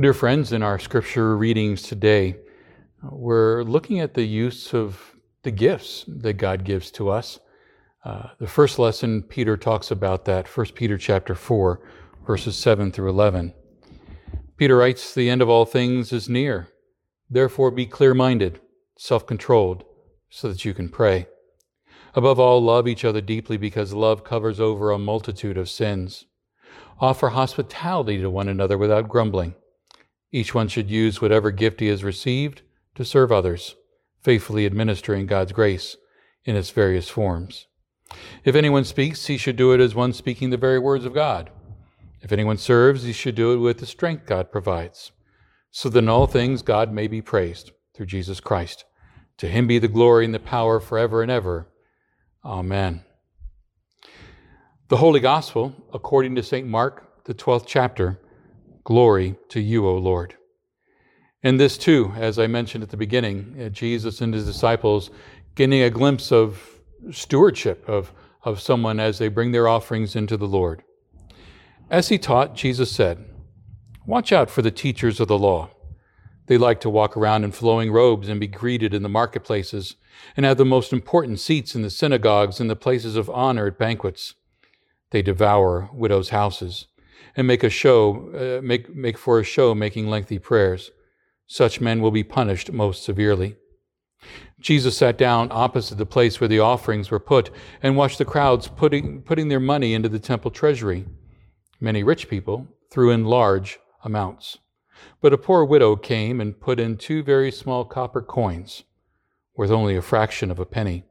Dear friends, in our scripture readings today, we're looking at the use of the gifts that God gives to us. The first lesson, Peter talks about that, 1 Peter chapter 4, verses 7 through 11. Peter writes, "The end of all things is near. Therefore be clear-minded, self-controlled, so that you can pray. Above all, love each other deeply because love covers over a multitude of sins. Offer hospitality to one another without grumbling. Each one should use whatever gift he has received to serve others, faithfully administering God's grace in its various forms. If anyone speaks, he should do it as one speaking the very words of God. If anyone serves, he should do it with the strength God provides, so that in all things God may be praised through Jesus Christ. To him be the glory and the power forever and ever. Amen." The Holy Gospel, according to St. Mark, the 12th chapter, "Glory to you, O Lord." And this too, as I mentioned at the beginning, Jesus and his disciples getting a glimpse of stewardship of someone as they bring their offerings into the Lord. As he taught, Jesus said, "Watch out for the teachers of the law. They like to walk around in flowing robes and be greeted in the marketplaces and have the most important seats in the synagogues and the places of honor at banquets. They devour widows' houses and make for a show making lengthy prayers. Such men will be punished most severely." Jesus sat down opposite the place where the offerings were put and watched the crowds putting their money into the temple treasury. Many rich people threw in large amounts, but a poor widow came and put in two very small copper coins, worth only a fraction of a penny.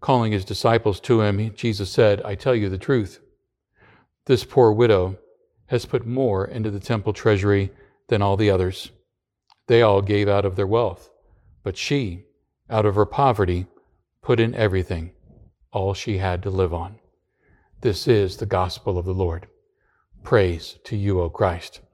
Calling his disciples to him, Jesus said, "I tell you the truth. This poor widow has put more into the temple treasury than all the others. They all gave out of their wealth, but she, out of her poverty, put in everything, all she had to live on." This is the gospel of the Lord. Praise to you, O Christ.